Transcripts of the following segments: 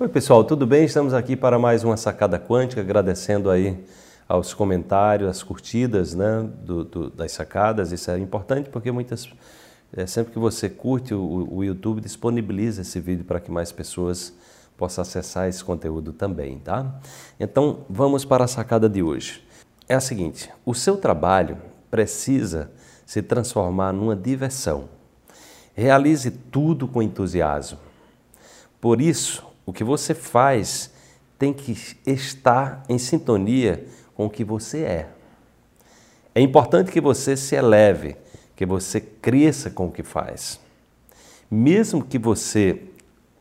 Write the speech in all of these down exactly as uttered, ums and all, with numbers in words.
Oi pessoal, tudo bem? Estamos aqui para mais uma Sacada Quântica, agradecendo aí aos comentários, às curtidas, né, do, do, das sacadas. Isso é importante porque muitas, é, sempre que você curte, o, o YouTube disponibiliza esse vídeo para que mais pessoas possam acessar esse conteúdo também, tá? Então vamos para a sacada de hoje. É a seguinte, o seu trabalho precisa se transformar numa diversão. Realize tudo com entusiasmo. Por isso, o que você faz tem que estar em sintonia com o que você é. É importante que você se eleve, que você cresça com o que faz. Mesmo que você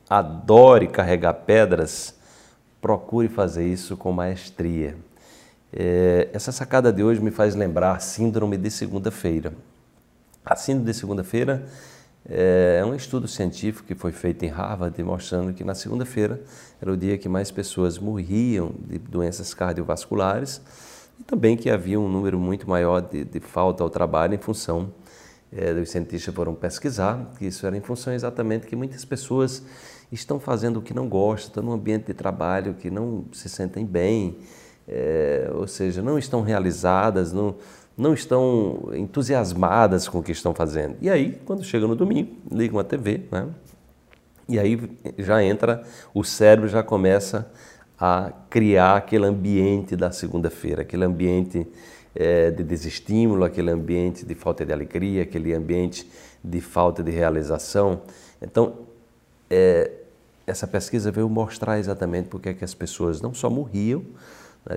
adore carregar pedras, procure fazer isso com maestria. É, essa sacada de hoje me faz lembrar a síndrome de segunda-feira. A síndrome de segunda-feira é um estudo científico que foi feito em Harvard mostrando que na segunda-feira era o dia que mais pessoas morriam de doenças cardiovasculares e também que havia um número muito maior de, de falta ao trabalho em função, é, os cientistas foram pesquisar, que isso era em função exatamente que muitas pessoas estão fazendo o que não gostam, estão num ambiente de trabalho que não se sentem bem, é, ou seja, não estão realizadas, não... não estão entusiasmadas com o que estão fazendo. E aí, quando chega no domingo, ligam a tê vê, né? E aí já entra, o cérebro já começa a criar aquele ambiente da segunda-feira, aquele ambiente é, de desestímulo, aquele ambiente de falta de alegria, aquele ambiente de falta de realização. Então, é, essa pesquisa veio mostrar exatamente porque é que as pessoas não só morriam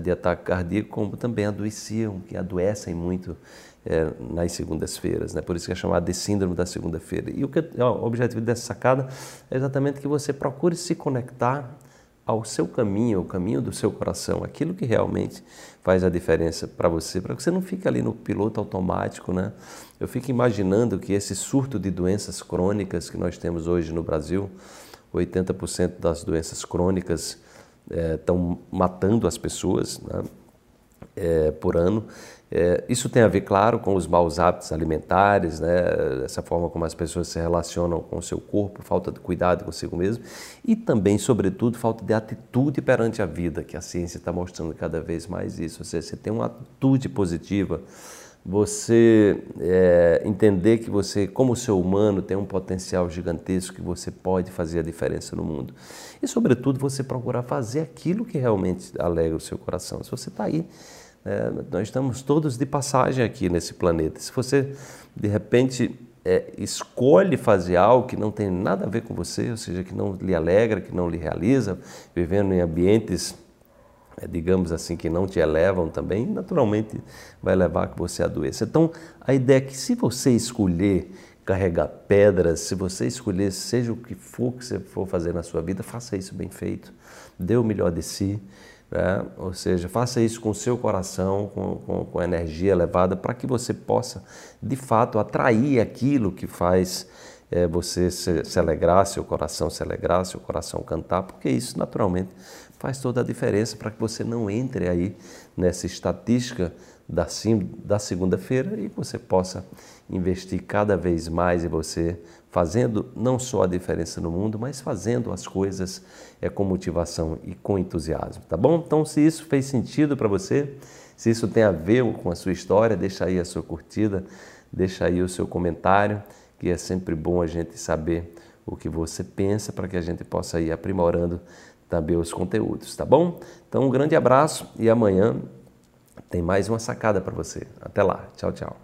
de ataque cardíaco, como também adoeciam, que adoecem muito é, nas segundas-feiras, né? Por isso que é chamado de síndrome da segunda-feira. E o, que, ó, o objetivo dessa sacada é exatamente que você procure se conectar ao seu caminho, ao caminho do seu coração, aquilo que realmente faz a diferença para você, para que você não fique ali no piloto automático, né? Eu fico imaginando que esse surto de doenças crônicas que nós temos hoje no Brasil, oitenta por cento das doenças crônicas estão é, matando as pessoas, né, é, por ano. É, isso tem a ver, claro, com os maus hábitos alimentares, né, essa forma como as pessoas se relacionam com o seu corpo, falta de cuidado consigo mesmo e também, sobretudo, falta de atitude perante a vida, que a ciência está mostrando cada vez mais isso. Ou seja, você tem uma atitude positiva, você é, entender que você, como ser humano, tem um potencial gigantesco, que você pode fazer a diferença no mundo. E, sobretudo, você procurar fazer aquilo que realmente alegra o seu coração. Se você está aí, é, nós estamos todos de passagem aqui nesse planeta. Se você, de repente, é, escolhe fazer algo que não tem nada a ver com você, ou seja, que não lhe alegra, que não lhe realiza, vivendo em ambientes, digamos assim, que não te elevam também, naturalmente vai levar a que você adoeça. Então, a ideia é que se você escolher carregar pedras, se você escolher, seja o que for que você for fazer na sua vida, faça isso bem feito, dê o melhor de si, né? Ou seja, faça isso com o seu coração, com, com, com a energia elevada, para que você possa, de fato, atrair aquilo que faz é, você se, se alegrar, seu coração se alegrar, seu coração cantar, porque isso, naturalmente, faz toda a diferença para que você não entre aí nessa estatística da, da segunda-feira e que você possa investir cada vez mais em você, fazendo não só a diferença no mundo, mas fazendo as coisas é, com motivação e com entusiasmo, tá bom? Então, se isso fez sentido para você, se isso tem a ver com a sua história, deixa aí a sua curtida, deixa aí o seu comentário, que é sempre bom a gente saber o que você pensa para que a gente possa ir aprimorando também os conteúdos, tá bom? Então, um grande abraço e amanhã tem mais uma sacada para você. Até lá. Tchau, tchau.